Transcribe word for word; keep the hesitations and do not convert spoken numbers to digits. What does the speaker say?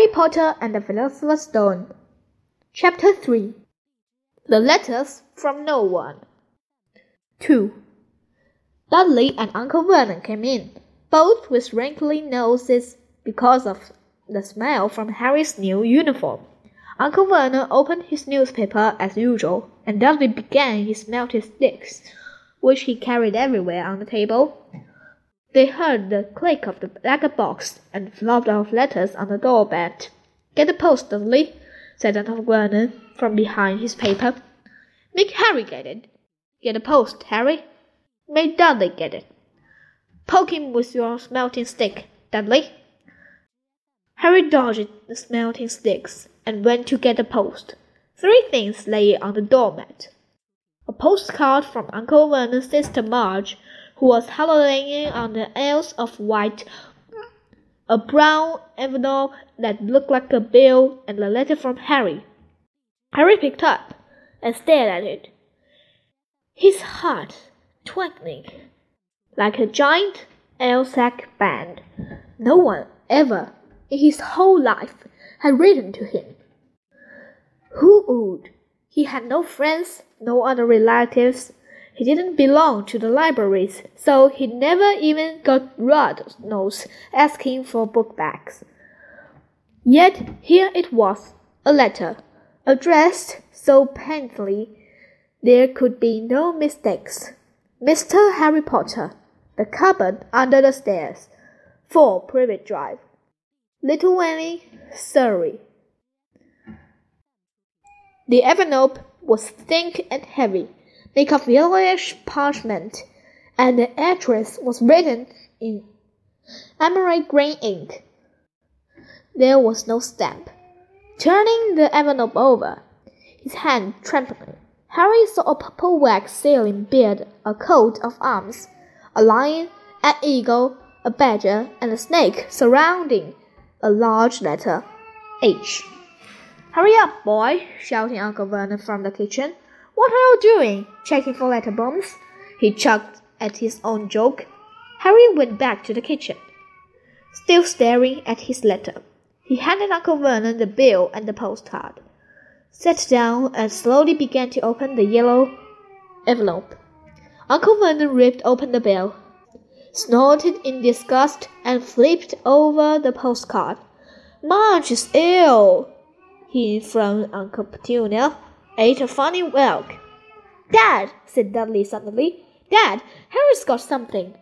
Harry Potter and the Philosopher's Stone. Chapter three. The Letters from No One. two. Dudley and Uncle Vernon came in, both with wrinkly noses because of the smell from Harry's new uniform. Uncle Vernon opened his newspaper as usual, and Dudley began his melted sticks, which he carried everywhere on the table. They heard the click of the letter box and flopped off letters on the doormat. "Get the post, Dudley," said Uncle Vernon from behind his paper. "Make Harry get it." "Get the post, Harry." "Make Dudley get it." "Poke him with your smelting stick, Dudley." Harry dodged the smelting sticks and went to get the post. Three things lay on the doormat: a postcard from Uncle Vernon's sister Marge, who was hallowing on the Isles of Wight, a brown envelope that looked like a bill, and a letter from Harry. Harry picked up and stared at it, his heart twinkling like a giant ale-sack band. No one ever in his whole life had written to him. Who would? He had no friends, no other relatives. He didn't belong to the libraries, so he never even got road notes asking for book bags. Yet here it was, a letter, addressed so painfully there could be no mistakes. "Mister Harry Potter, the cupboard under the stairs, Four Privet Drive, Little Whinging, Surrey." The envelope was thick and heavy, made of yellowish parchment, and the address was written in emerald green ink. There was no stamp. Turning the envelope over, his hand trembling, Harry saw a purple wax sailing beard, a coat of arms, a lion, an eagle, a badger, and a snake surrounding a large letter H. "Hurry up, boy," shouted Uncle Vernon from the kitchen. "What are you doing? Checking for letter bombs?" He chuckled at his own joke. Harry went back to the kitchen, still staring at his letter. He handed Uncle Vernon the bill and the postcard, sat down, and slowly began to open the yellow envelope. Uncle Vernon ripped open the bill, snorted in disgust, and flipped over the postcard. "Marge is ill," he from Uncle Petunia. "Ate a funny whelk." "Dad," said Dudley suddenly, "Dad, Harry's got something."